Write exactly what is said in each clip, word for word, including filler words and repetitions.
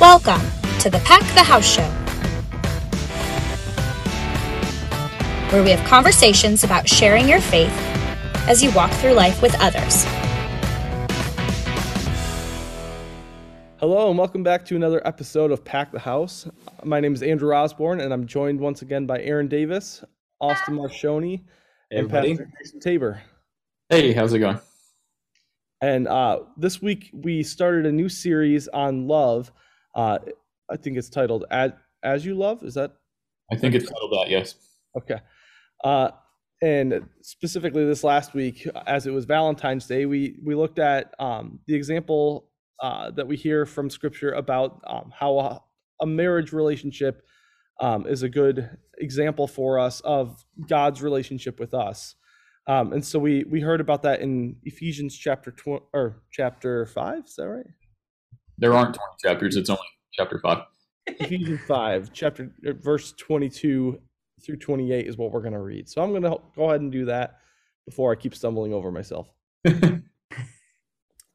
Welcome to the Pack the House Show, where we have conversations about sharing your faith as you walk through life with others. Hello and welcome back to another episode of Pack the House. My name is Andrew Osborne and I'm joined once again by Aaron Davis, Austin Marchioni, hey, and Pastor Jason Tabor. Hey, how's it going? And uh, this week we started a new series on love. Uh, I think it's titled "As, As You Love." Is that? I think it's titled that. Yes. Okay. Uh, and specifically this last week, as it was Valentine's Day, we we looked at um, the example uh, that we hear from Scripture about um, how a, a marriage relationship um, is a good example for us of God's relationship with us. Um, and so we we heard about that in Ephesians chapter tw- or chapter five. Is that right? There aren't twenty chapters. It's only chapter five. Ephesians five, chapter verse twenty-two through twenty-eight is what we're going to read. So I'm going to go ahead and do that before I keep stumbling over myself.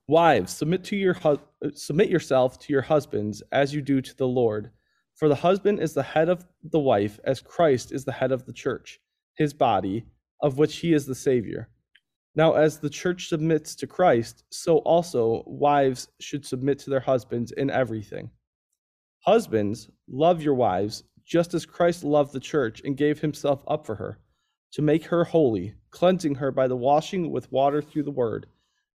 Wives, submit to your hu- submit yourself to your husbands as you do to the Lord. For the husband is the head of the wife, as Christ is the head of the church, his body, of which he is the Savior. Now, as the church submits to Christ, so also wives should submit to their husbands in everything. Husbands, love your wives, just as Christ loved the church and gave himself up for her, to make her holy, cleansing her by the washing with water through the word,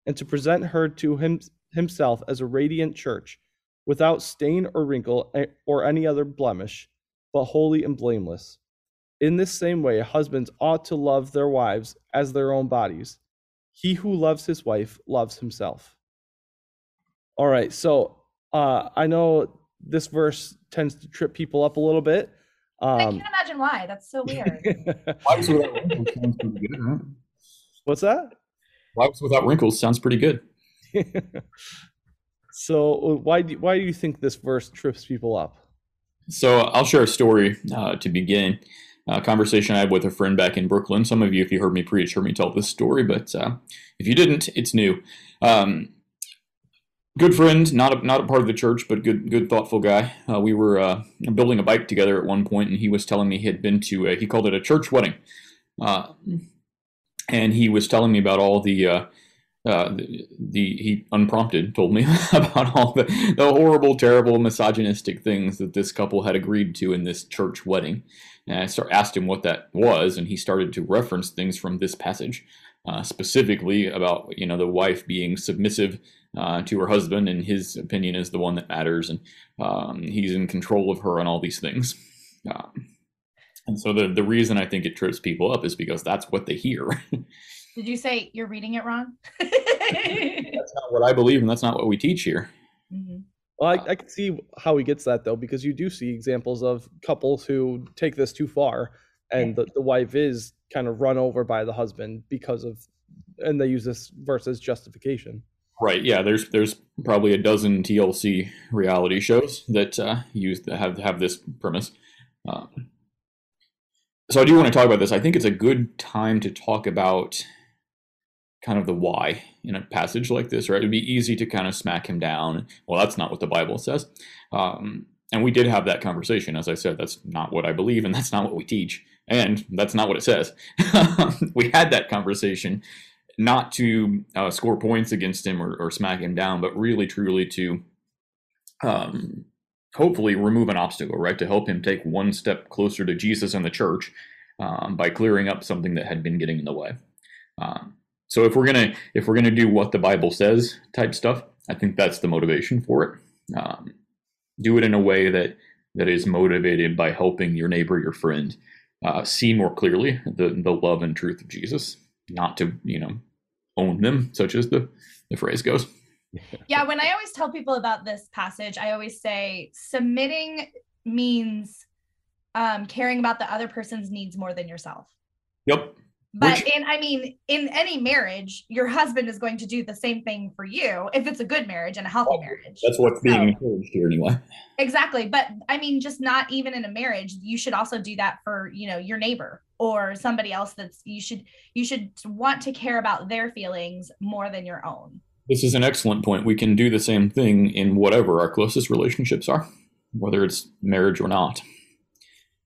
and to present her to him, himself as a radiant church, without stain or wrinkle or any other blemish, but holy and blameless. In this same way, husbands ought to love their wives as their own bodies. He who loves his wife loves himself. All right, so uh, I know this verse tends to trip people up a little bit. Um, I can't imagine why. That's so weird. Wives without wrinkles sounds pretty good, huh? What's that? Wives without wrinkles sounds pretty good. So why do, why do you think this verse trips people up? So I'll share a story uh, to begin. Uh, conversation I had with a friend back in Brooklyn. Some of you, if you heard me preach, heard me tell this story, but uh, if you didn't, it's new. Um, good friend, not a, not a part of the church, but good, good, thoughtful guy. Uh, we were uh, building a bike together at one point, and he was telling me he had been to a, he called it a church wedding, uh, and he was telling me about all the. Uh, Uh, the, the he unprompted told me about all the, the horrible, terrible, misogynistic things that this couple had agreed to in this church wedding. And I start, asked him what that was, and he started to reference things from this passage, uh, specifically about, you know, the wife being submissive uh, to her husband, and his opinion is the one that matters, and um, he's in control of her and all these things. Um, and so the, the reason I think it trips people up is because that's what they hear. Did you say you're reading it wrong? That's not what I believe, and that's not what we teach here. Mm-hmm. Well, I, I can see how he gets that, though, because you do see examples of couples who take this too far, and the, the wife is kind of run over by the husband because of, and they use this verse as justification. Right, yeah, there's there's probably a dozen T L C reality shows that uh, use have, have this premise. Um, so I do want to talk about this. I think it's a good time to talk about kind of the why in a passage like this, right? It'd be easy to kind of smack him down. Well, that's not what the Bible says. Um, and we did have that conversation. As I said, that's not what I believe, and that's not what we teach, and that's not what it says. We had that conversation not to uh, score points against him or, or smack him down, but really, truly to um, hopefully remove an obstacle, right? To help him take one step closer to Jesus and the church um, by clearing up something that had been getting in the way. Um, So if we're gonna if we're gonna do what the Bible says type stuff, I think that's the motivation for it. Um, do it in a way that that is motivated by helping your neighbor, your friend, uh, see more clearly the the love and truth of Jesus, not to, you know, own them, such as the, the phrase goes. Yeah, when I always tell people about this passage, I always say submitting means um, caring about the other person's needs more than yourself. Yep. But Which, in, I mean, in any marriage, your husband is going to do the same thing for you if it's a good marriage and a healthy marriage. That's what's being so, encouraged here anyway. Exactly. But I mean, just not even in a marriage, you should also do that for, you know, your neighbor or somebody else. That's, you should, you should want to care about their feelings more than your own. This is an excellent point. We can do the same thing in whatever our closest relationships are, whether it's marriage or not.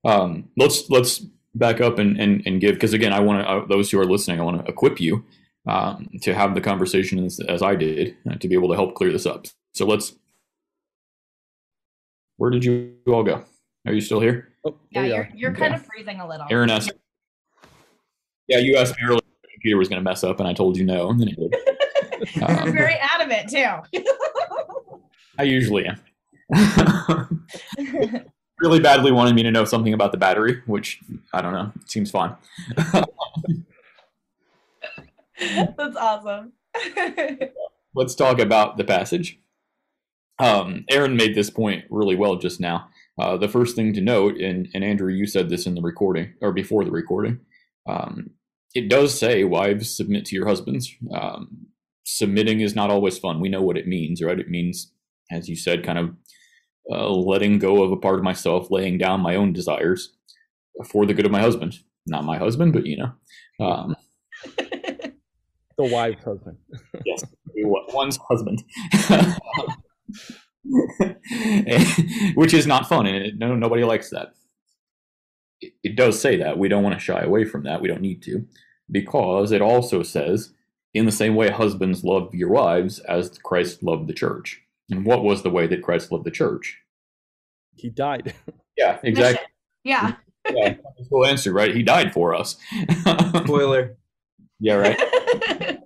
Um, let's let's back up and and, and give, because again, I want to uh, those who are listening, I want to equip you um, to have the conversations as I did uh, to be able to help clear this up. So let's. Where did you all go? Are you still here? Oh, yeah, you're, you're kind yeah. of freezing a little. Aaron asked. Yeah, you asked me earlier if the computer was going to mess up, and I told you no, and then it did. You were um, very adamant too. I usually am. Really badly wanted me to know something about the battery, which I don't know. Seems fine. That's awesome. Let's talk about the passage. Um, Aaron made this point really well just now. Uh, the first thing to note, and, and Andrew, you said this in the recording or before the recording. Um, it does say, wives, submit to your husbands. Um, Submitting is not always fun. We know what it means, right? It means, as you said, kind of uh, letting go of a part of myself, laying down my own desires for the good of my husband. Not my husband, but you know. Um, the wife's husband. Yes, one's husband. Which is not fun, and it, no, nobody likes that. It, it does say that. We don't want to shy away from that. We don't need to, because it also says, in the same way, husbands, love your wives as Christ loved the church. And what was the way that Christ loved the church? He died. Yeah, exactly. Yeah. Yeah. Full answer, right? He died for us. Spoiler. Yeah, right.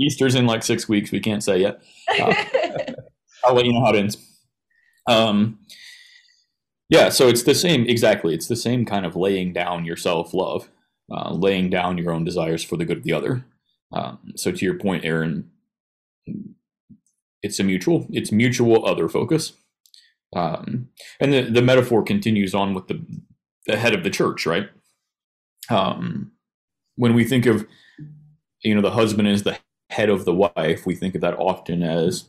Easter's in like six weeks. We can't say yet. Uh, I'll let you know how it ends. Um, yeah, so it's the same. Exactly. It's the same kind of laying down yourself love, uh, laying down your own desires for the good of the other. Um, so to your point, Aaron, it's a mutual, it's mutual other focus. Um, and the, the metaphor continues on with the, the head of the church, right? Um, when we think of, you know, the husband is the head of the wife, we think of that often as,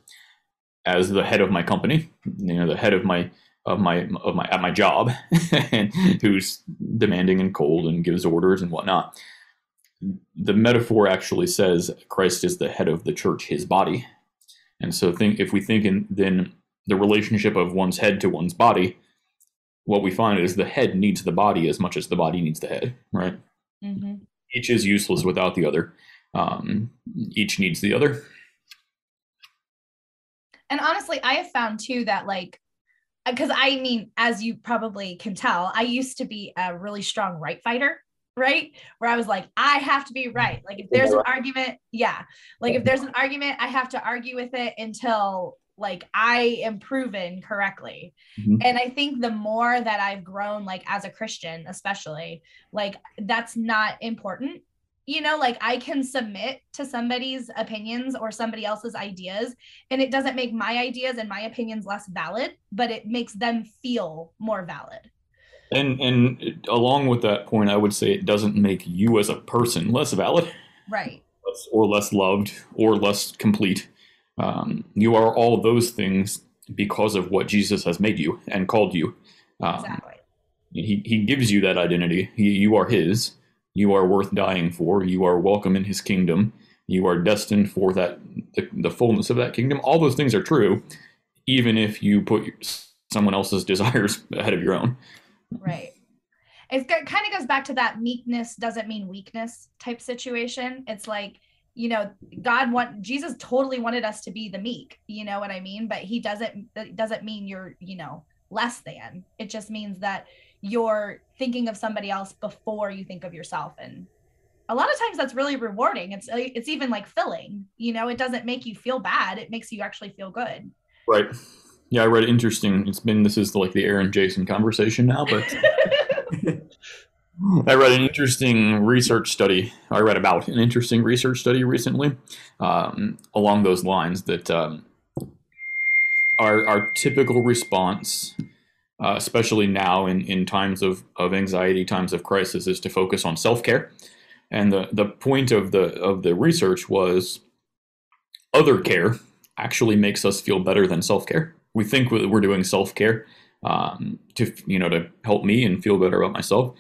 as the head of my company, you know, the head of my, of my, of my, at my job, and who's demanding and cold and gives orders and whatnot. The metaphor actually says Christ is the head of the church, his body. And so think, if we think in then the relationship of one's head to one's body, what we find is the head needs the body as much as the body needs the head, right? Mm-hmm. Each is useless without the other. Um, each needs the other. And honestly, I have found too that like, because I mean, as you probably can tell, I used to be a really strong right fighter. Right? Where I was like, I have to be right. Like if there's an argument, yeah. Like if there's an argument, I have to argue with it until like I am proven correctly. Mm-hmm. And I think the more that I've grown, like as a Christian, especially, like that's not important. You know, like I can submit to somebody's opinions or somebody else's ideas, and it doesn't make my ideas and my opinions less valid, but it makes them feel more valid. And and along with that point, I would say it doesn't make you as a person less valid, right? Less, or less loved, or less complete. Um, you are all those things because of what Jesus has made you and called you. Um, exactly. He he gives you that identity. He, you are his. You are worth dying for. You are welcome in his kingdom. You are destined for that the, the fullness of that kingdom. All those things are true, even if you put someone else's desires ahead of your own. Right. It kind of goes back to that meekness doesn't mean weakness type situation. It's like, you know, God want Jesus totally wanted us to be the meek, you know what I mean? But he doesn't, it doesn't mean you're, you know, less than. It just means that you're thinking of somebody else before you think of yourself. And a lot of times that's really rewarding. It's, it's even like filling, you know, it doesn't make you feel bad. It makes you actually feel good. Right. Yeah, I read interesting. It's been this is like the Aaron Jason conversation now, but I read an interesting research study. I read about an interesting research study recently um, along those lines that um, our our typical response, uh, especially now in, in times of, of anxiety, times of crisis, is to focus on self-care. And the the point of the of the research was other care actually makes us feel better than self-care. We think we're doing self-care um, to, you know, to help me and feel better about myself.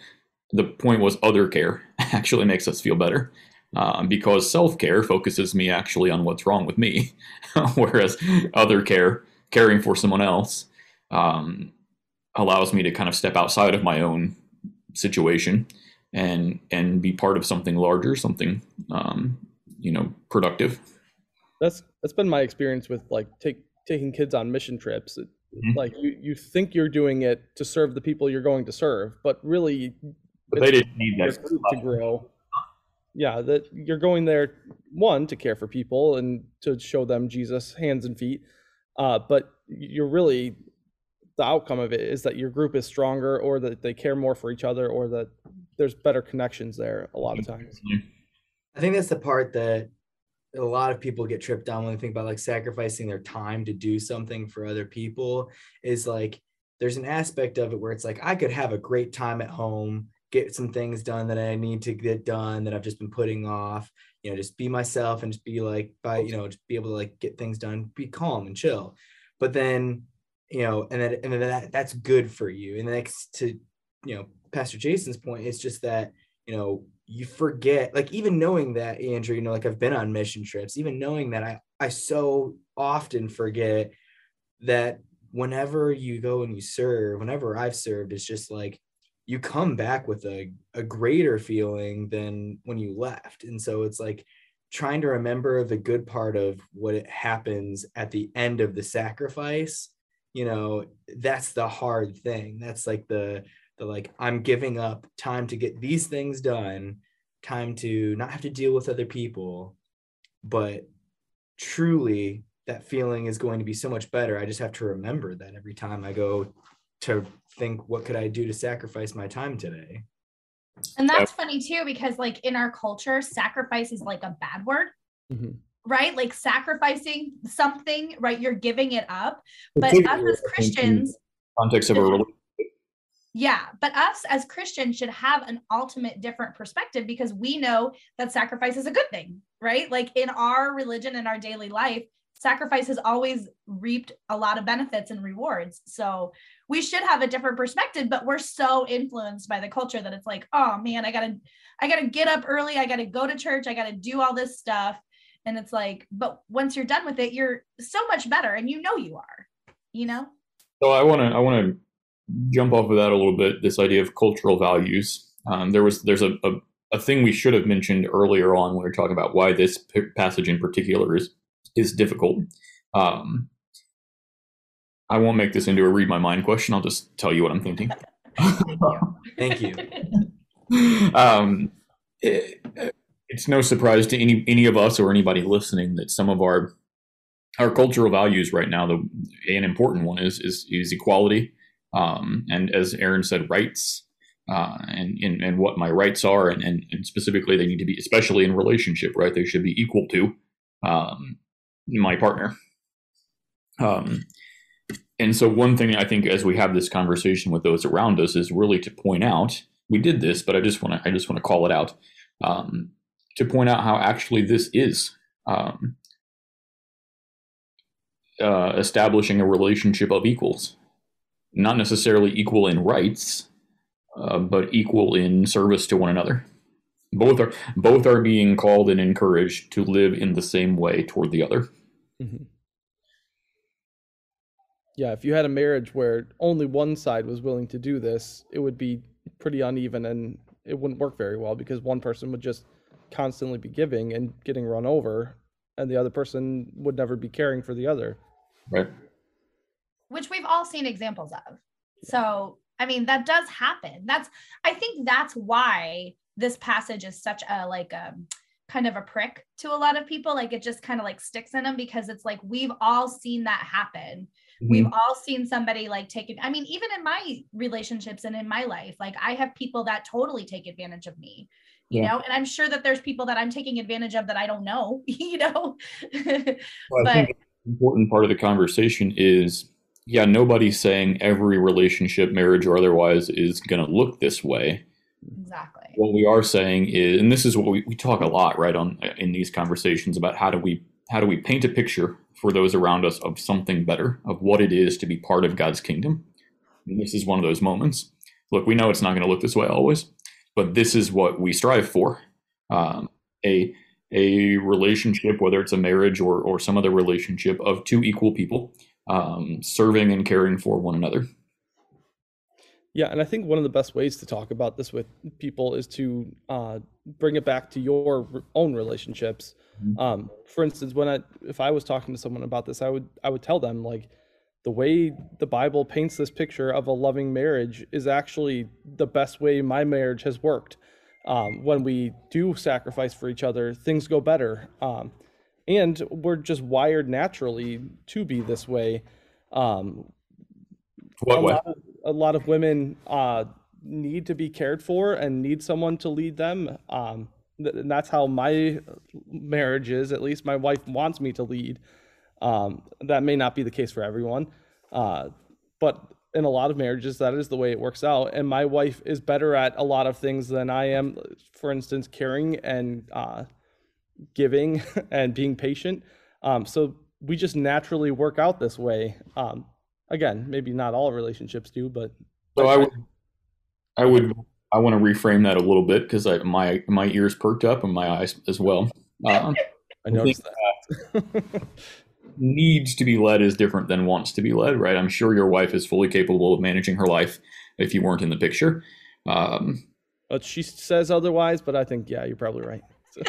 The point was other care actually makes us feel better. Um, because self-care focuses me actually on what's wrong with me, whereas other care, caring for someone else, um, allows me to kind of step outside of my own situation and and be part of something larger, something um, you know, productive. That's that's been my experience with like take, taking kids on mission trips. It, mm-hmm. Like you you think you're doing it to serve the people you're going to serve, but really, but they didn't need that to grow. Yeah, that you're going there, one, to care for people and to show them Jesus, hands and feet. Uh, but you're really, the outcome of it is that your group is stronger, or that they care more for each other, or that there's better connections there a lot of times. I think that's the part that a lot of people get tripped on when they think about like sacrificing their time to do something for other people, is like, there's an aspect of it where it's like, I could have a great time at home, get some things done that I need to get done that I've just been putting off, you know, just be myself and just be like, by, you know, just be able to like get things done, be calm and chill. But then, you know, and then, and then that, that's good for you. And next to, you know, Pastor Jason's point, it's just that, you know, you forget, like, even knowing that, Andrew, you know, like I've been on mission trips, even knowing that I, I so often forget that whenever you go and you serve, whenever I've served, it's just like, you come back with a, a greater feeling than when you left. And so it's like trying to remember the good part of what happens at the end of the sacrifice. You know, that's the hard thing. That's like the, the like, I'm giving up time to get these things done, time to not have to deal with other people. But truly, that feeling is going to be so much better. I just have to remember that every time I go to think, what could I do to sacrifice my time today? And that's funny too, because like in our culture, sacrifice is like a bad word, mm-hmm. right? Like sacrificing something, right? You're giving it up. But us as Christians, context of a relationship. Yeah, but us as Christians should have an ultimate different perspective, because we know that sacrifice is a good thing, right? Like in our religion and our daily life, sacrifice has always reaped a lot of benefits and rewards. So we should have a different perspective, but we're so influenced by the culture that it's like, oh man, I gotta, I gotta get up early. I gotta go to church. I gotta do all this stuff. And it's like, but once you're done with it, you're so much better, and you know you are, you know? So I want to, I want to jump off of that a little bit, this idea of cultural values. Um, there was, there's a, a, a thing we should have mentioned earlier on when we were talking about why this p- passage in particular is is difficult. Um, I won't make this into a read my mind question. I'll just tell you what I'm thinking. Thank you. um, it, it's no surprise to any any of us or anybody listening that some of our our cultural values right now, the an important one is is, is equality, um, and as Aaron said, rights, uh, and, and and what my rights are, and, and and specifically they need to be, especially in relationship, right? They should be equal to um my partner. Um, and so one thing I think as we have this conversation with those around us is really to point out, we did this, but I just want to, I just want to call it out, um, to point out how actually this is, um, uh, establishing a relationship of equals, not necessarily equal in rights, uh, but equal in service to one another. Both are both are being called and encouraged to live in the same way toward the other. Mm-hmm. Yeah, if you had a marriage where only one side was willing to do this, it would be pretty uneven and it wouldn't work very well, because one person would just constantly be giving and getting run over, and the other person would never be caring for the other. Right. Which we've all seen examples of. So, I mean, that does happen. That's, I think that's why this passage is such a like um kind of a prick to a lot of people. Like it just kind of like sticks in them, because it's like, we've all seen that happen. Mm-hmm. We've all seen somebody like take it. I mean, even in my relationships and in my life, like I have people that totally take advantage of me, you yeah. know, and I'm sure that there's people that I'm taking advantage of that I don't know, you know, well, but I think the important part of the conversation is, yeah, nobody's saying every relationship, marriage or otherwise, is going to look this way. Exactly. What we are saying is, and this is what we, we talk a lot, right, on in these conversations about how do we how do we paint a picture for those around us of something better, of what it is to be part of God's kingdom. And this is one of those moments. Look, we know it's not going to look this way always, but this is what we strive for. Um, a a relationship, whether it's a marriage or or some other relationship, of two equal people um, serving and caring for one another. Yeah, and I think one of the best ways to talk about this with people is to uh, bring it back to your own relationships. Mm-hmm. Um, for instance, when I if I was talking to someone about this, I would I would tell them, like, the way the Bible paints this picture of a loving marriage is actually the best way my marriage has worked. Um, when we do sacrifice for each other, things go better. Um, and we're just wired naturally to be this way. Um, what a, way? Lot of, a lot of women uh, need to be cared for and need someone to lead them. Um, th- and that's how my marriage is. At least my wife wants me to lead. Um, that may not be the case for everyone, uh, but in a lot of marriages, that is the way it works out. And my wife is better at a lot of things than I am, for instance, caring and uh, giving and being patient. Um, so we just naturally work out this way. Um, again, maybe not all relationships do, but. So I would, I would, I want to reframe that a little bit, because I, my, my ears perked up and my eyes as well. Uh, I noticed that. Needs to be led is different than wants to be led, right? I'm sure your wife is fully capable of managing her life if you weren't in the picture. Um, but she says otherwise, but I think, yeah, you're probably right. So.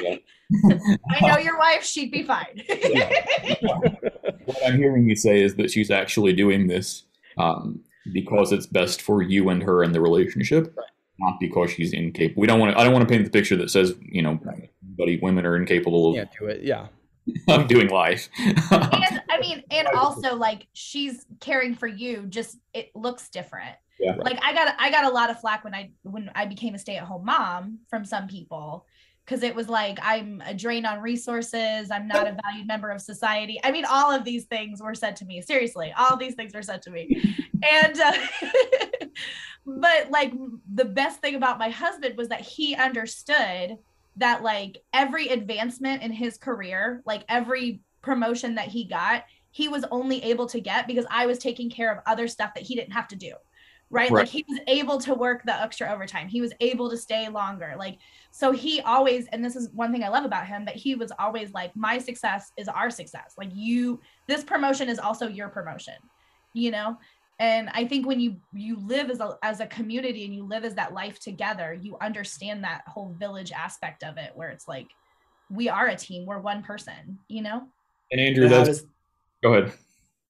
I know your wife, she'd be fine. What I'm hearing you say is that she's actually doing this um, because it's best for you and her and the relationship, right? Not because she's incapable. We don't want to, I don't want to paint the picture that says, you know, right, buddy, women are incapable of. Can't do it, yeah. I'm doing life. And, I mean, and also, like, she's caring for you, just it looks different. Yeah. Like I got I got a lot of flack when I when I became a stay-at-home mom from some people, because it was like, I'm a drain on resources, I'm not a valued member of society. I mean, all of these things were said to me. Seriously, all of these things were said to me. And uh, but like the best thing about my husband was that he understood that, like, every advancement in his career, like every promotion that he got, he was only able to get because I was taking care of other stuff that he didn't have to do, right? Right. Like, he was able to work the extra overtime. He was able to stay longer. Like, so he always, and this is one thing I love about him, that he was always like, my success is our success. Like, you, this promotion is also your promotion, you know? And I think when you you live as a as a community and you live as that life together, you understand that whole village aspect of it, where it's like, we are a team, we're one person, you know? And Andrew, that's, does, go ahead.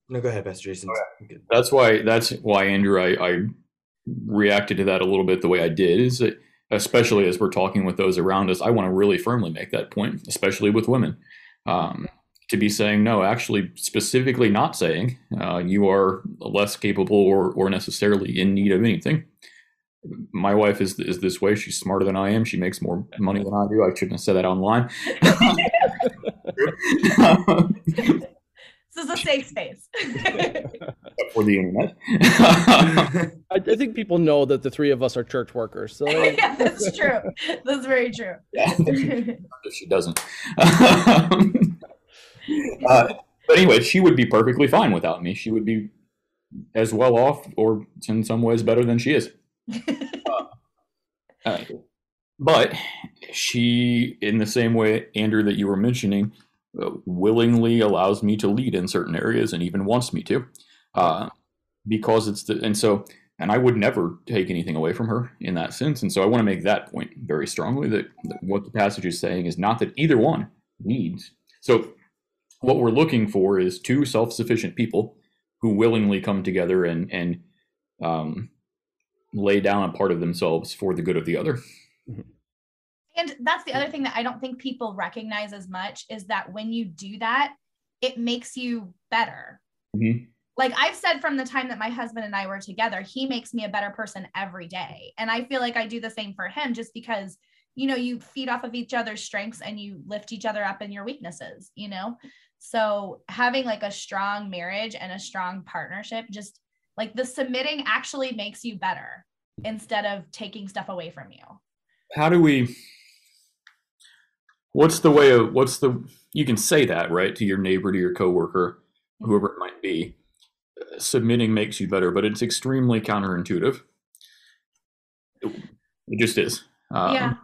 No, go ahead, Pastor Jason. Okay. That's why, that's why, Andrew, I, I reacted to that a little bit the way I did, is that, especially as we're talking with those around us, I want to really firmly make that point, especially with women, um, to be saying, no, actually specifically not saying uh, you are less capable or, or necessarily in need of anything. My wife is is this way. She's smarter than I am. She makes more money than I do. I shouldn't have said that online. This is a safe space. For the internet. I, I think people know that the three of us are church workers. So yeah, that's true. That's very true. Yeah, if she doesn't. Uh, but anyway, she would be perfectly fine without me. She would be as well off, or in some ways better than she is. uh, uh, but she, in the same way, Andrew, that you were mentioning, uh, willingly allows me to lead in certain areas and even wants me to, uh, because it's the, and so, and I would never take anything away from her in that sense. And so I want to make that point very strongly, that, that what the passage is saying is not that either one needs. So what we're looking for is two self-sufficient people who willingly come together and and um, lay down a part of themselves for the good of the other. And that's the other thing that I don't think people recognize as much, is that when you do that, it makes you better. Mm-hmm. Like I've said from the time that my husband and I were together, he makes me a better person every day. And I feel like I do the same for him, just because, you know, you feed off of each other's strengths and you lift each other up in your weaknesses, you know? So having like a strong marriage and a strong partnership, just like the submitting actually makes you better instead of taking stuff away from you. How do we, what's the way of, what's the, you can say that, right? To your neighbor, to your coworker, whoever it might be, submitting makes you better, but it's extremely counterintuitive. It just is. Um, yeah.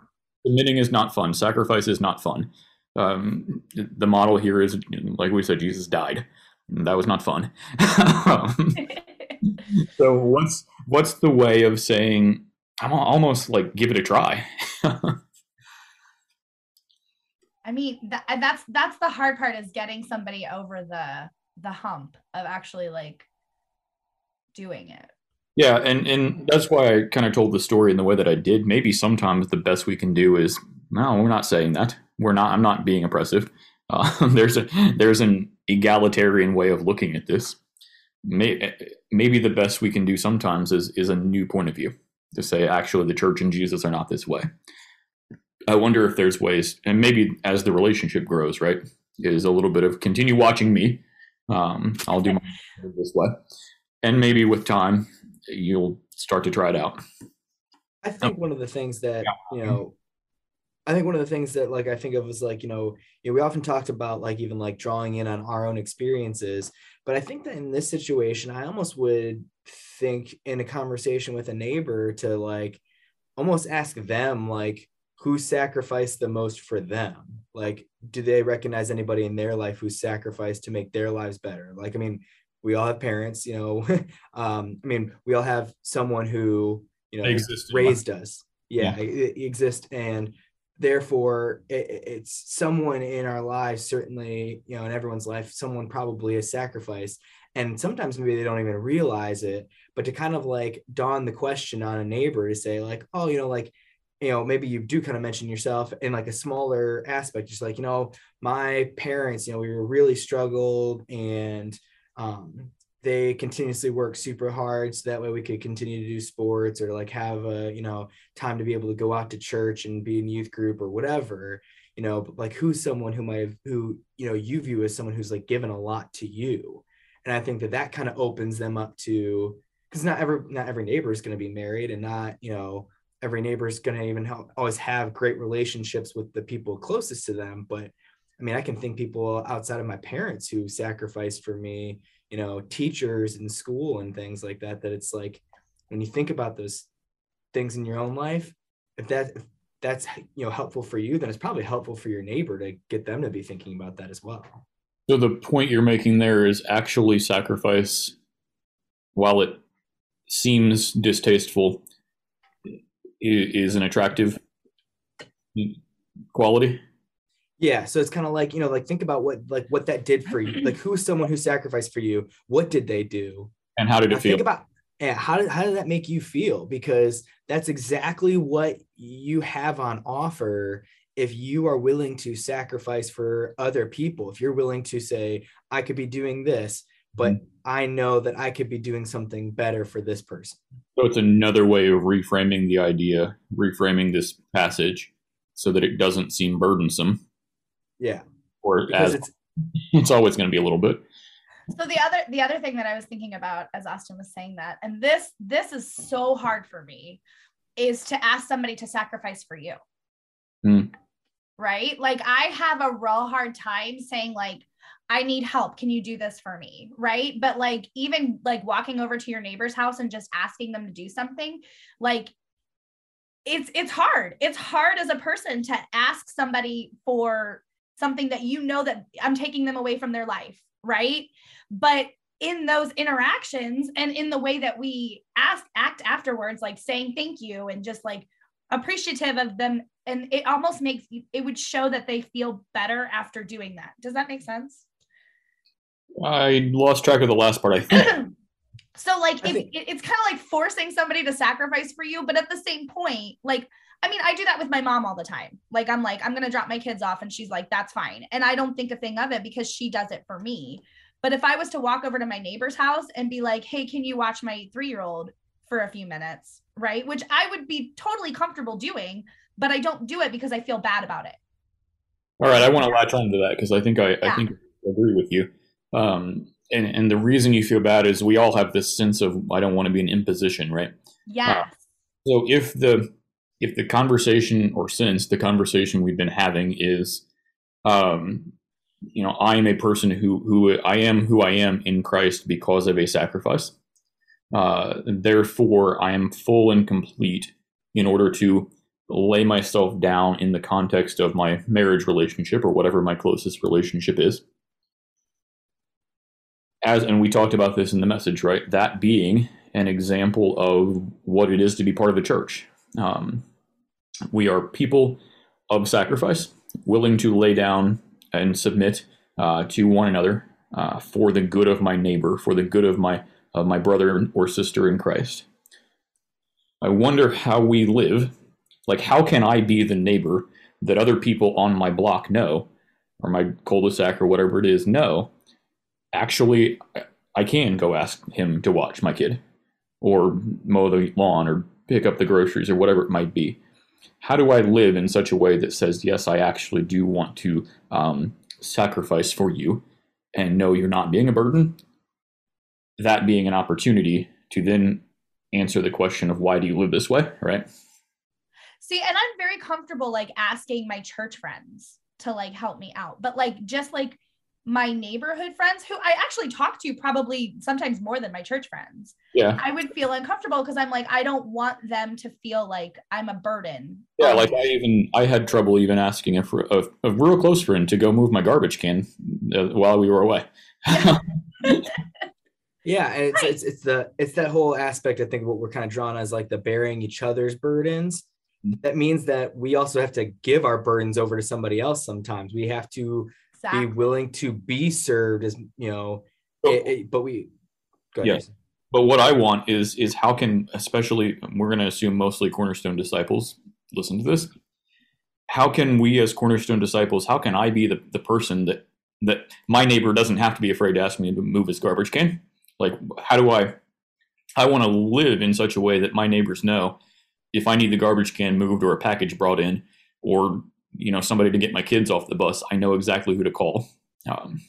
Submitting is not fun. Sacrifice is not fun. Um, the model here is, like we said, Jesus died. That was not fun. um, so what's what's the way of saying, I'm almost like, give it a try? I mean, th- that's that's the hard part, is getting somebody over the the hump of actually like doing it. Yeah, and, and that's why I kind of told the story in the way that I did. Maybe sometimes the best we can do is, no, we're not saying that. We're not. I'm not being oppressive. Uh, there's a there's an egalitarian way of looking at this. May, maybe the best we can do sometimes is is a new point of view, to say, actually, the church and Jesus are not this way. I wonder if there's ways, and maybe as the relationship grows, right, is a little bit of continue watching me. Um, I'll do my this way, and maybe with time, you'll start to try it out. I think one of the things that, yeah. you know, I think one of the things that like, I think of was like, you know, you know, we often talked about like, even like drawing in on our own experiences, but I think that in this situation, I almost would think in a conversation with a neighbor to like, almost ask them, like, who sacrificed the most for them? Like, do they recognize anybody in their life who sacrificed to make their lives better? Like, I mean, we all have parents, you know, um, I mean, we all have someone who, you know, raised us. Yeah, yeah. It, it exists. And therefore it, it's someone in our lives, certainly, you know, in everyone's life, someone probably has sacrificed. And sometimes maybe they don't even realize it, but to kind of like dawn the question on a neighbor to say like, oh, you know, like, you know, maybe you do kind of mention yourself in like a smaller aspect, just like, you know, my parents, you know, we were really struggled, and Um, they continuously work super hard so that way we could continue to do sports or like have a, you know, time to be able to go out to church and be in youth group or whatever, you know, but like who's someone who might have, who, you know, you view as someone who's like given a lot to you. And I think that that kind of opens them up to, because not every, not every neighbor is going to be married, and not, you know, every neighbor is going to even help, always have great relationships with the people closest to them. But I mean, I can think people outside of my parents who sacrificed for me, you know, teachers in school and things like that, that it's like, when you think about those things in your own life, if that, if that's, you know, helpful for you, then it's probably helpful for your neighbor to get them to be thinking about that as well. So the point you're making there is actually sacrifice, while it seems distasteful, is an attractive quality. Yeah. So it's kind of like, you know, like think about what, like what that did for you. Like who is someone who sacrificed for you? What did they do? And how did it now feel? Think about, yeah, how did, how did that make you feel? Because that's exactly what you have on offer. If you are willing to sacrifice for other people, if you're willing to say, I could be doing this, but mm-hmm. I know that I could be doing something better for this person. So it's another way of reframing the idea, reframing this passage so that it doesn't seem burdensome. Yeah. Or as it's, it's always going to be a little bit. So the other the other thing that I was thinking about as Austin was saying that, and this this is so hard for me, is to ask somebody to sacrifice for you. Mm. Right? Like I have a real hard time saying like, I need help. Can you do this for me? Right? But like even like walking over to your neighbor's house and just asking them to do something, like it's it's hard. It's hard as a person to ask somebody for something that you know that I'm taking them away from their life, right? But in those interactions and in the way that we ask, act afterwards, like saying thank you and just like appreciative of them, and it almost makes, it would show that they feel better after doing that. Does that make sense? I lost track of the last part, I think. So like, I think- it, it's kind of like forcing somebody to sacrifice for you, but at the same point, like, I mean, I do that with my mom all the time. Like, I'm like, I'm going to drop my kids off. And she's like, that's fine. And I don't think a thing of it because she does it for me. But if I was to walk over to my neighbor's house and be like, hey, can you watch my three-year-old for a few minutes? Right. Which I would be totally comfortable doing, but I don't do it because I feel bad about it. All right. I want to latch on to that because I think I, yeah. I think I agree with you. Um, and, and the reason you feel bad is we all have this sense of, I don't want to be an imposition. Right. Yeah. Uh, so if the, If the conversation, or since the conversation we've been having is, um, you know, I am a person who who I am who I am in Christ because of a sacrifice. Uh, therefore, I am full and complete in order to lay myself down in the context of my marriage relationship or whatever my closest relationship is. As, and we talked about this in the message, right? That being an example of what it is to be part of the church. Um, we are people of sacrifice, willing to lay down and submit uh, to one another uh, for the good of my neighbor, for the good of my of my brother or sister in Christ. I wonder how we live. Like, how can I be the neighbor that other people on my block know, or my cul-de-sac or whatever it is know? Actually, I can go ask him to watch my kid, or mow the lawn, or pick up the groceries, or whatever it might be. How do I live in such a way that says, yes, I actually do want to um, sacrifice for you, and no, you're not being a burden? That being an opportunity to then answer the question of, why do you live this way, right? See, and I'm very comfortable, like, asking my church friends to, like, help me out. But, like, just, like, my neighborhood friends, who I actually talk to probably sometimes more than my church friends, yeah, I would feel uncomfortable because I'm like, I don't want them to feel like I'm a burden. Yeah, like I even, I had trouble even asking a, a, a real close friend to go move my garbage can uh, while we were away. Yeah, and it's, right. it's it's the it's that whole aspect, I think, what we're kind of drawn as, like, the bearing each other's burdens. That means that we also have to give our burdens over to somebody else sometimes. We have to exactly. be willing to be served, as you know, so, it, it, but we go ahead. Yes. But what I want is is how can, especially, we're going to assume mostly Cornerstone disciples listen to this. How can we as Cornerstone disciples, how can I be the, the person that that my neighbor doesn't have to be afraid to ask me to move his garbage can? Like, how do I I want to live in such a way that my neighbors know if I need the garbage can moved or a package brought in, or, you know, somebody to get my kids off the bus, I know exactly who to call, um,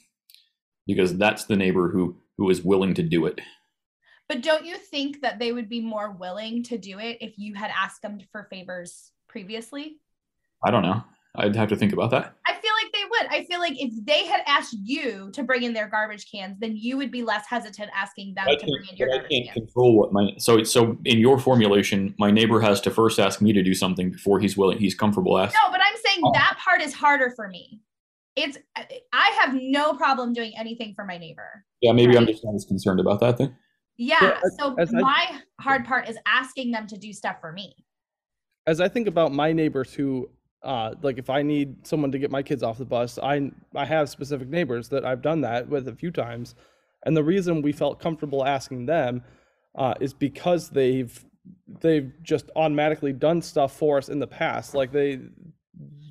because that's the neighbor who, who is willing to do it. But don't you think that they would be more willing to do it if you had asked them for favors previously? I don't know. I'd have to think about that. I feel like they would. I feel like if they had asked you to bring in their garbage cans, then you would be less hesitant asking them I to bring in your garbage cans. I can't cans. control what my, so so in your formulation, my neighbor has to first ask me to do something before he's willing, he's comfortable asking. No, but I'm saying oh. that part is harder for me. It's, I have no problem doing anything for my neighbor. Yeah, maybe right? I'm just not as concerned about that then. Yeah, yeah as, so as my I, hard part is asking them to do stuff for me. As I think about my neighbors who, Uh, like if I need someone to get my kids off the bus, I I have specific neighbors that I've done that with a few times. And the reason we felt comfortable asking them uh, is because they've they've just automatically done stuff for us in the past. Like they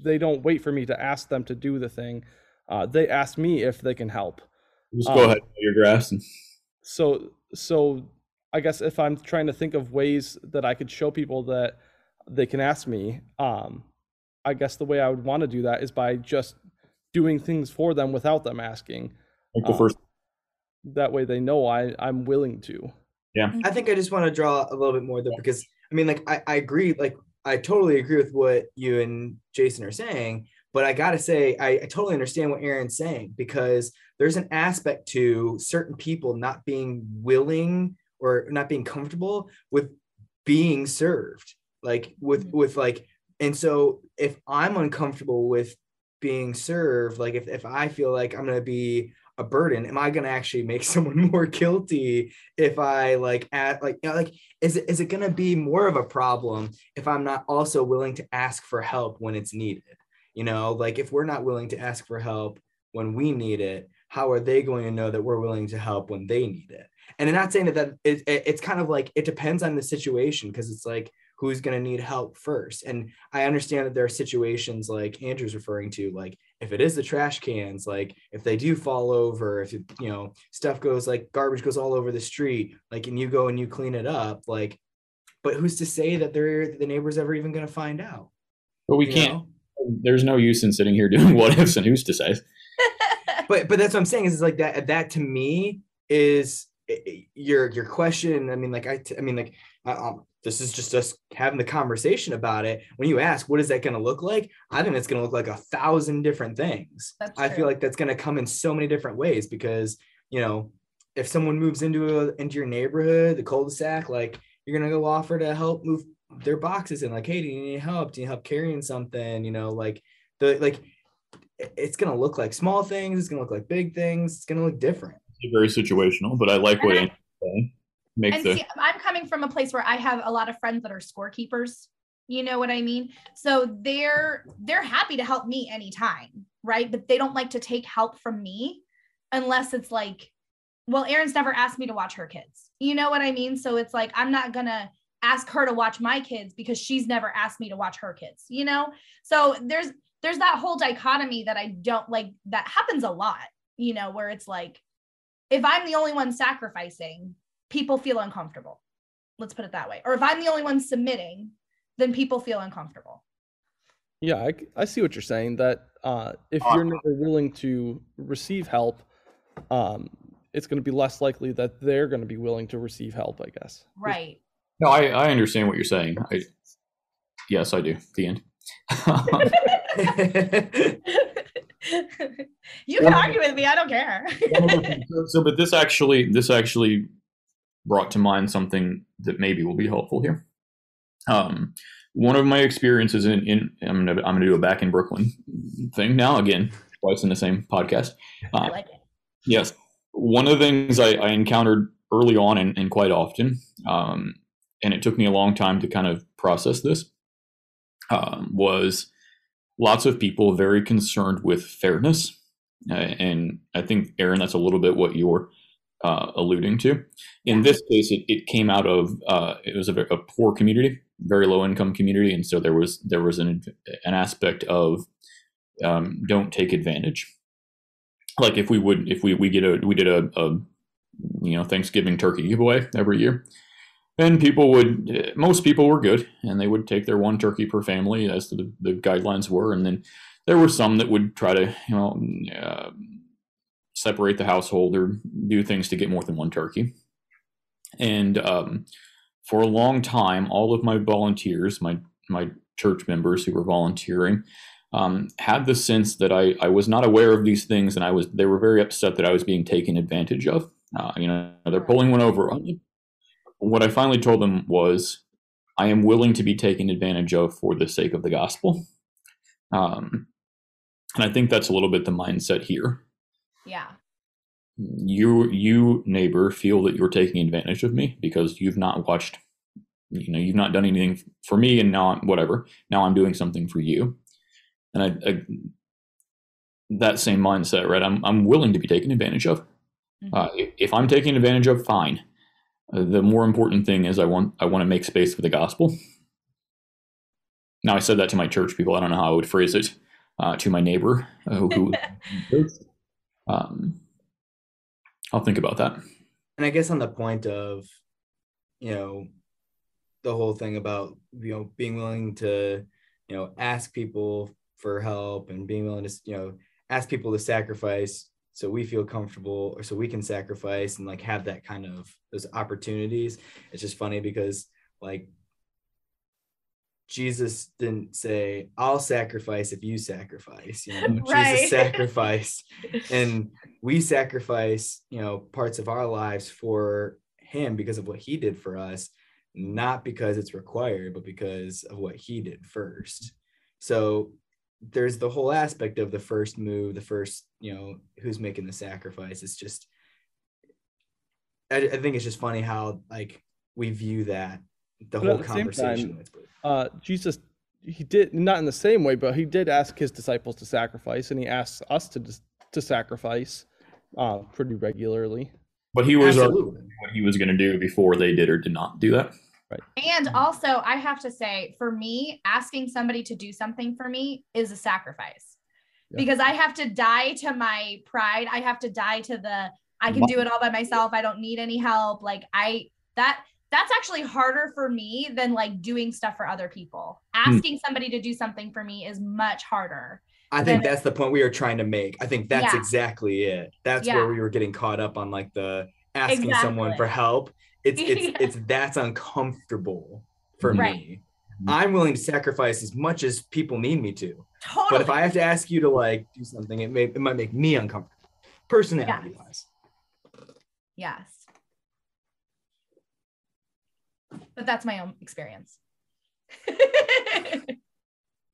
they don't wait for me to ask them to do the thing. Uh, they ask me if they can help. Just go um, ahead, your grass. And... So so I guess if I'm trying to think of ways that I could show people that they can ask me, um, I guess the way I would want to do that is by just doing things for them without them asking. Like the um, first. That way they know I, I'm willing to. Yeah. I think I just want to draw a little bit more though, because I mean, like I, I agree, like I totally agree with what you and Jason are saying, but I got to say, I, I totally understand what Aaron's saying, because there's an aspect to certain people not being willing or not being comfortable with being served. Like with, mm-hmm. with like, And so if I'm uncomfortable with being served, like if, if I feel like I'm going to be a burden, am I going to actually make someone more guilty if I like, add, like, you know, like, is it, is it going to be more of a problem if I'm not also willing to ask for help when it's needed? You know, like if we're not willing to ask for help when we need it, how are they going to know that we're willing to help when they need it? And I'm not saying that, that it, it, it's kind of like, it depends on the situation, because it's like, who's going to need help first? And I understand that there are situations like Andrew's referring to, like if it is the trash cans, like if they do fall over, if, you know, stuff goes like garbage goes all over the street, like, and you go and you clean it up, like, but who's to say that they're, the neighbor's ever even going to find out? But we can't, know? There's no use in sitting here doing what ifs and who's to say. but, but that's what I'm saying is, is like that, that to me is your, your question. I mean, like, I, t- I mean, like, I, um, this is just us having the conversation about it. When you ask, what is that going to look like? I think it's going to look like a thousand different things. That's I true. feel like that's going to come in so many different ways, because, you know, if someone moves into a, into your neighborhood, the cul-de-sac, like you're going to go offer to help move their boxes in, like, hey, do you need help? Do you need help carrying something? You know, like the, like it's going to look like small things. It's going to look like big things. It's going to look different. It's very situational, but I like what Andrew's saying. Makes and see, I'm coming from a place where I have a lot of friends that are scorekeepers. You know what I mean? So they're, they're happy to help me anytime. Right. But they don't like to take help from me unless it's like, well, Aaron's never asked me to watch her kids. You know what I mean? So it's like, I'm not going to ask her to watch my kids because she's never asked me to watch her kids, you know? So there's, there's that whole dichotomy that I don't like, that happens a lot, you know, where it's like, if I'm the only one sacrificing, people feel uncomfortable. Let's put it that way. Or if I'm the only one submitting, then people feel uncomfortable. Yeah, I, I see what you're saying, that uh, if you're never willing to receive help, um, it's going to be less likely that they're going to be willing to receive help, I guess. Right. No, I, I understand what you're saying. I, yes, I do. The end. You can argue with me. I don't care. So, but this actually, this actually brought to mind something that maybe will be helpful here. Um, one of my experiences in, in I'm gonna I'm gonna do a back in Brooklyn thing now again, twice in the same podcast. Um, I like it. Yes, one of the things I, I encountered early on and, and quite often, um, and it took me a long time to kind of process this, um, was lots of people very concerned with fairness, uh, and I think, Aaron, that's a little bit what you're uh, alluding to. In this case, it, it came out of uh, it was a, a poor community. Very low income community. And so there was, there was an, an aspect of, um, don't take advantage. Like if we would, if we, we get a, we did a, a, you know, Thanksgiving turkey giveaway every year, then people would, most people were good and they would take their one turkey per family as the, the guidelines were. And then there were some that would try to, you know, uh, separate the household or do things to get more than one turkey. And, um, for a long time, all of my volunteers, my my church members who were volunteering, um, had the sense that I, I was not aware of these things, and I was they were very upset that I was being taken advantage of. Uh, you know, they're pulling one over on me. What I finally told them was, I am willing to be taken advantage of for the sake of the gospel, um, and I think that's a little bit the mindset here. Yeah. You, you neighbor, feel that you're taking advantage of me because you've not watched, you know, you've not done anything for me, and now I'm, whatever. Now I'm doing something for you, and I, I that same mindset, right? I'm I'm willing to be taken advantage of. Mm-hmm. Uh, if I'm taken advantage of, fine. Uh, the more important thing is I want I want to make space for the gospel. Now I said that to my church people. I don't know how I would phrase it uh, to my neighbor uh, who. um, I'll think about that. And I guess on the point of, you know, the whole thing about, you know, being willing to, you know, ask people for help and being willing to, you know, ask people to sacrifice so we feel comfortable or so we can sacrifice and like have that kind of those opportunities. It's just funny because like Jesus didn't say, I'll sacrifice if you sacrifice, you know, right. Jesus sacrificed, and we sacrifice, you know, parts of our lives for him because of what he did for us, not because it's required, but because of what he did first. So there's the whole aspect of the first move, the first, you know, who's making the sacrifice. It's just, I, I think it's just funny how like we view that the but whole at the conversation same time, uh Jesus, he did not in the same way, but he did ask his disciples to sacrifice, and he asks us to to sacrifice uh pretty regularly. But he was absolutely what he was going to do before they did or did not do that, right? And also I have to say, for me, asking somebody to do something for me is a sacrifice. Yeah. Because I have to die to my pride. I have to die to the I can do it all by myself, I don't need any help. Like I that that's actually harder for me than like doing stuff for other people. Asking hmm. somebody to do something for me is much harder. I think that's the point we are trying to make. I think that's yeah. exactly it. That's yeah. where we were getting caught up on like the asking exactly. someone for help. It's, it's, yeah. it's, that's uncomfortable for right. me. I'm willing to sacrifice as much as people need me to, totally. But if I have to ask you to like do something, it may, it might make me uncomfortable personality yes. wise. Yes. But that's my own experience.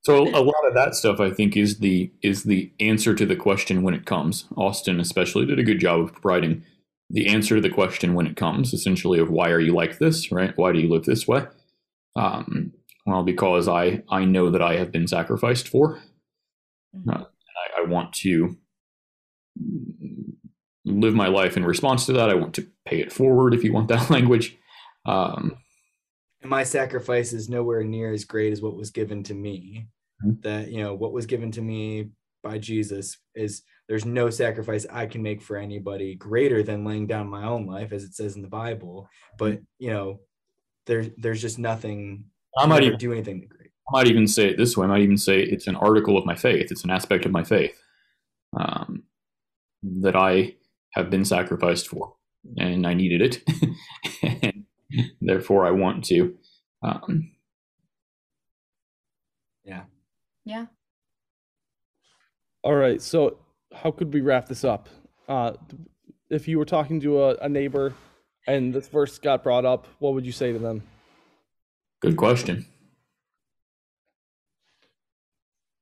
So a lot of that stuff, I think, is the is the answer to the question when it comes. Austin especially did a good job of providing the answer to the question when it comes, essentially, of why are you like this, right? Why do you live this way? Um, well, because I, I know that I have been sacrificed for. Mm-hmm. uh, I, I want to live my life in response to that. I want to pay it forward, if you want that language. Um, and my sacrifice is nowhere near as great as what was given to me. Mm-hmm. That, you know, what was given to me by Jesus is, there's no sacrifice I can make for anybody greater than laying down my own life, as it says in the Bible. But, you know, there, there's just nothing. I might even do anything to great. I might even say it this way. I might even say it's an article of my faith. It's an aspect of my faith um, that I have been sacrificed for, and I needed it. And therefore I want to. Um, yeah. Yeah. All right. So how could we wrap this up? Uh, if you were talking to a, a neighbor and this verse got brought up, what would you say to them? Good question.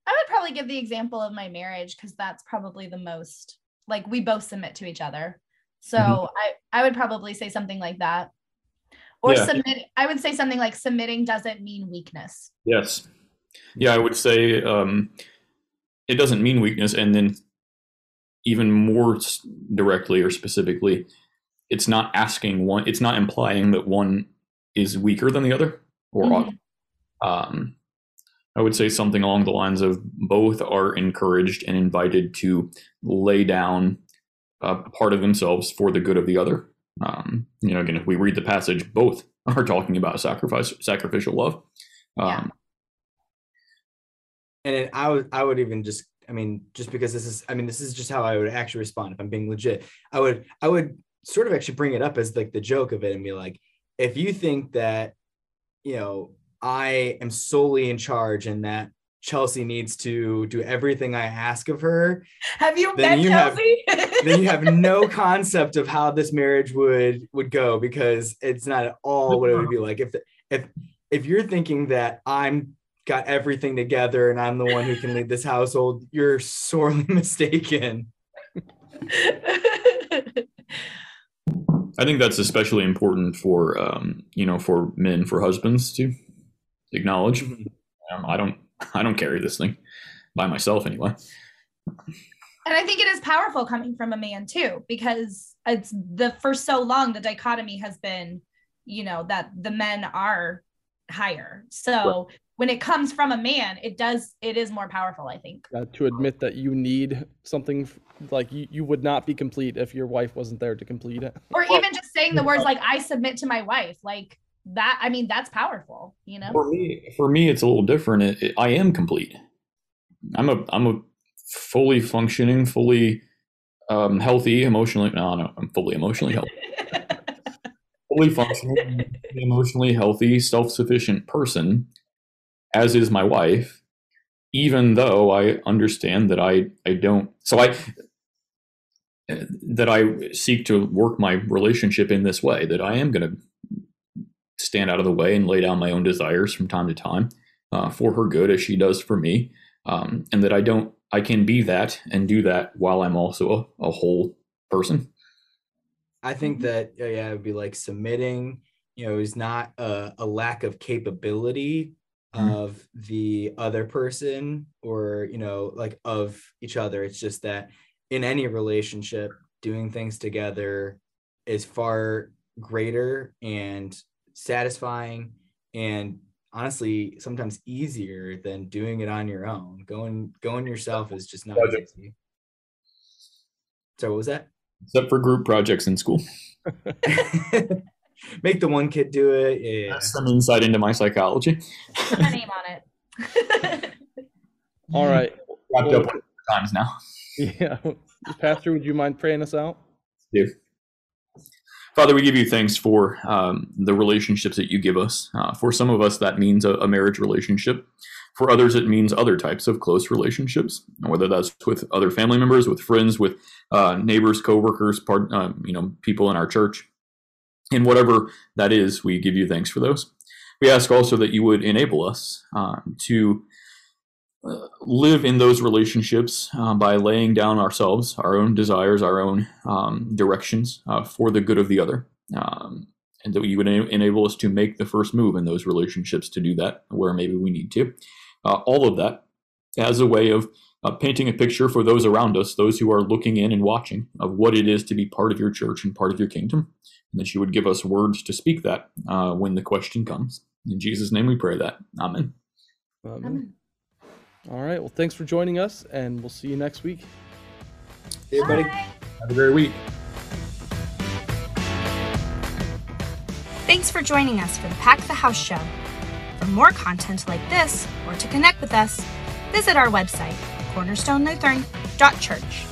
I would probably give the example of my marriage, because that's probably the most, like, we both submit to each other. So mm-hmm. I, I would probably say something like that. Or yeah. submit, I would say something like, submitting doesn't mean weakness. Yes. Yeah, I would say um, it doesn't mean weakness. And then even more directly or specifically, it's not asking one, it's not implying that one is weaker than the other or mm-hmm. um, I would say something along the lines of, both are encouraged and invited to lay down a part of themselves for the good of the other. Um, you know, again, if we read the passage, both are talking about sacrifice, sacrificial love. Um, yeah. And I would, I would even just, I mean, just because this is, I mean, this is just how I would actually respond if I'm being legit. I would, I would sort of actually bring it up as like the joke of it and be like, if you think that, you know, I am solely in charge and that Chelsea needs to do everything I ask of her, have you met you Chelsea? Have, then you have no concept of how this marriage would, would go, because it's not at all what it would be like. If, if, if you're thinking that I'm got everything together and I'm the one who can lead this household, you're sorely mistaken. I think that's especially important for, um, you know, for men, for husbands to acknowledge. Um, I don't, I don't carry this thing by myself anyway. And I think it is powerful coming from a man too, because it's the, for so long, the dichotomy has been, you know, that the men are higher. So right. When it comes from a man, it does, it is more powerful, I think. Uh, to admit that you need something, like you, you would not be complete if your wife wasn't there to complete it. Or even just saying the words like, I submit to my wife, like that, I mean, that's powerful, you know? For me, for me, it's a little different. It, it, I am complete. I'm a, I'm a fully functioning, fully um, healthy, emotionally, no, no, I'm fully emotionally healthy. Fully functional, emotionally healthy, self-sufficient person, as is my wife, even though I understand that I, I don't, so I, that I seek to work my relationship in this way, that I am going to stand out of the way and lay down my own desires from time to time uh, for her good, as she does for me. Um, and that I don't, I can be that and do that while I'm also a, a whole person. I think that, yeah, it would be like submitting, you know, is not a, a lack of capability of the other person, or, you know, like of each other. It's just that in any relationship, doing things together is far greater and satisfying and honestly sometimes easier than doing it on your own. Going going yourself is just not project. Easy. So what was that? Except for group projects in school. Make the one kid do it. Yeah. That's some insight into my psychology. Put my name on it. All right. Wrapped well, up one times now. Yeah. Pastor, would you mind praying us out? Yeah. Father, we give you thanks for um, the relationships that you give us. Uh, for some of us, that means a, a marriage relationship. For others, it means other types of close relationships, whether that's with other family members, with friends, with uh, neighbors, coworkers, part, uh, you know, people in our church. And whatever that is, we give you thanks for those. We ask also that you would enable us um, to uh, live in those relationships uh, by laying down ourselves, our own desires, our own um, directions uh, for the good of the other. Um, and that you would en- enable us to make the first move in those relationships to do that where maybe we need to. Uh, all of that as a way of Uh, painting a picture for those around us, those who are looking in and watching, of what it is to be part of your church and part of your kingdom, and that you would give us words to speak that uh, when the question comes. In Jesus' name we pray that. Amen. Amen. Amen. All right. Well, thanks for joining us, and we'll see you next week. Hey, everybody. Bye. Have a great week. Thanks for joining us for the Pack the House Show. For more content like this, or to connect with us, visit our website, cornerstone lutheran dot church.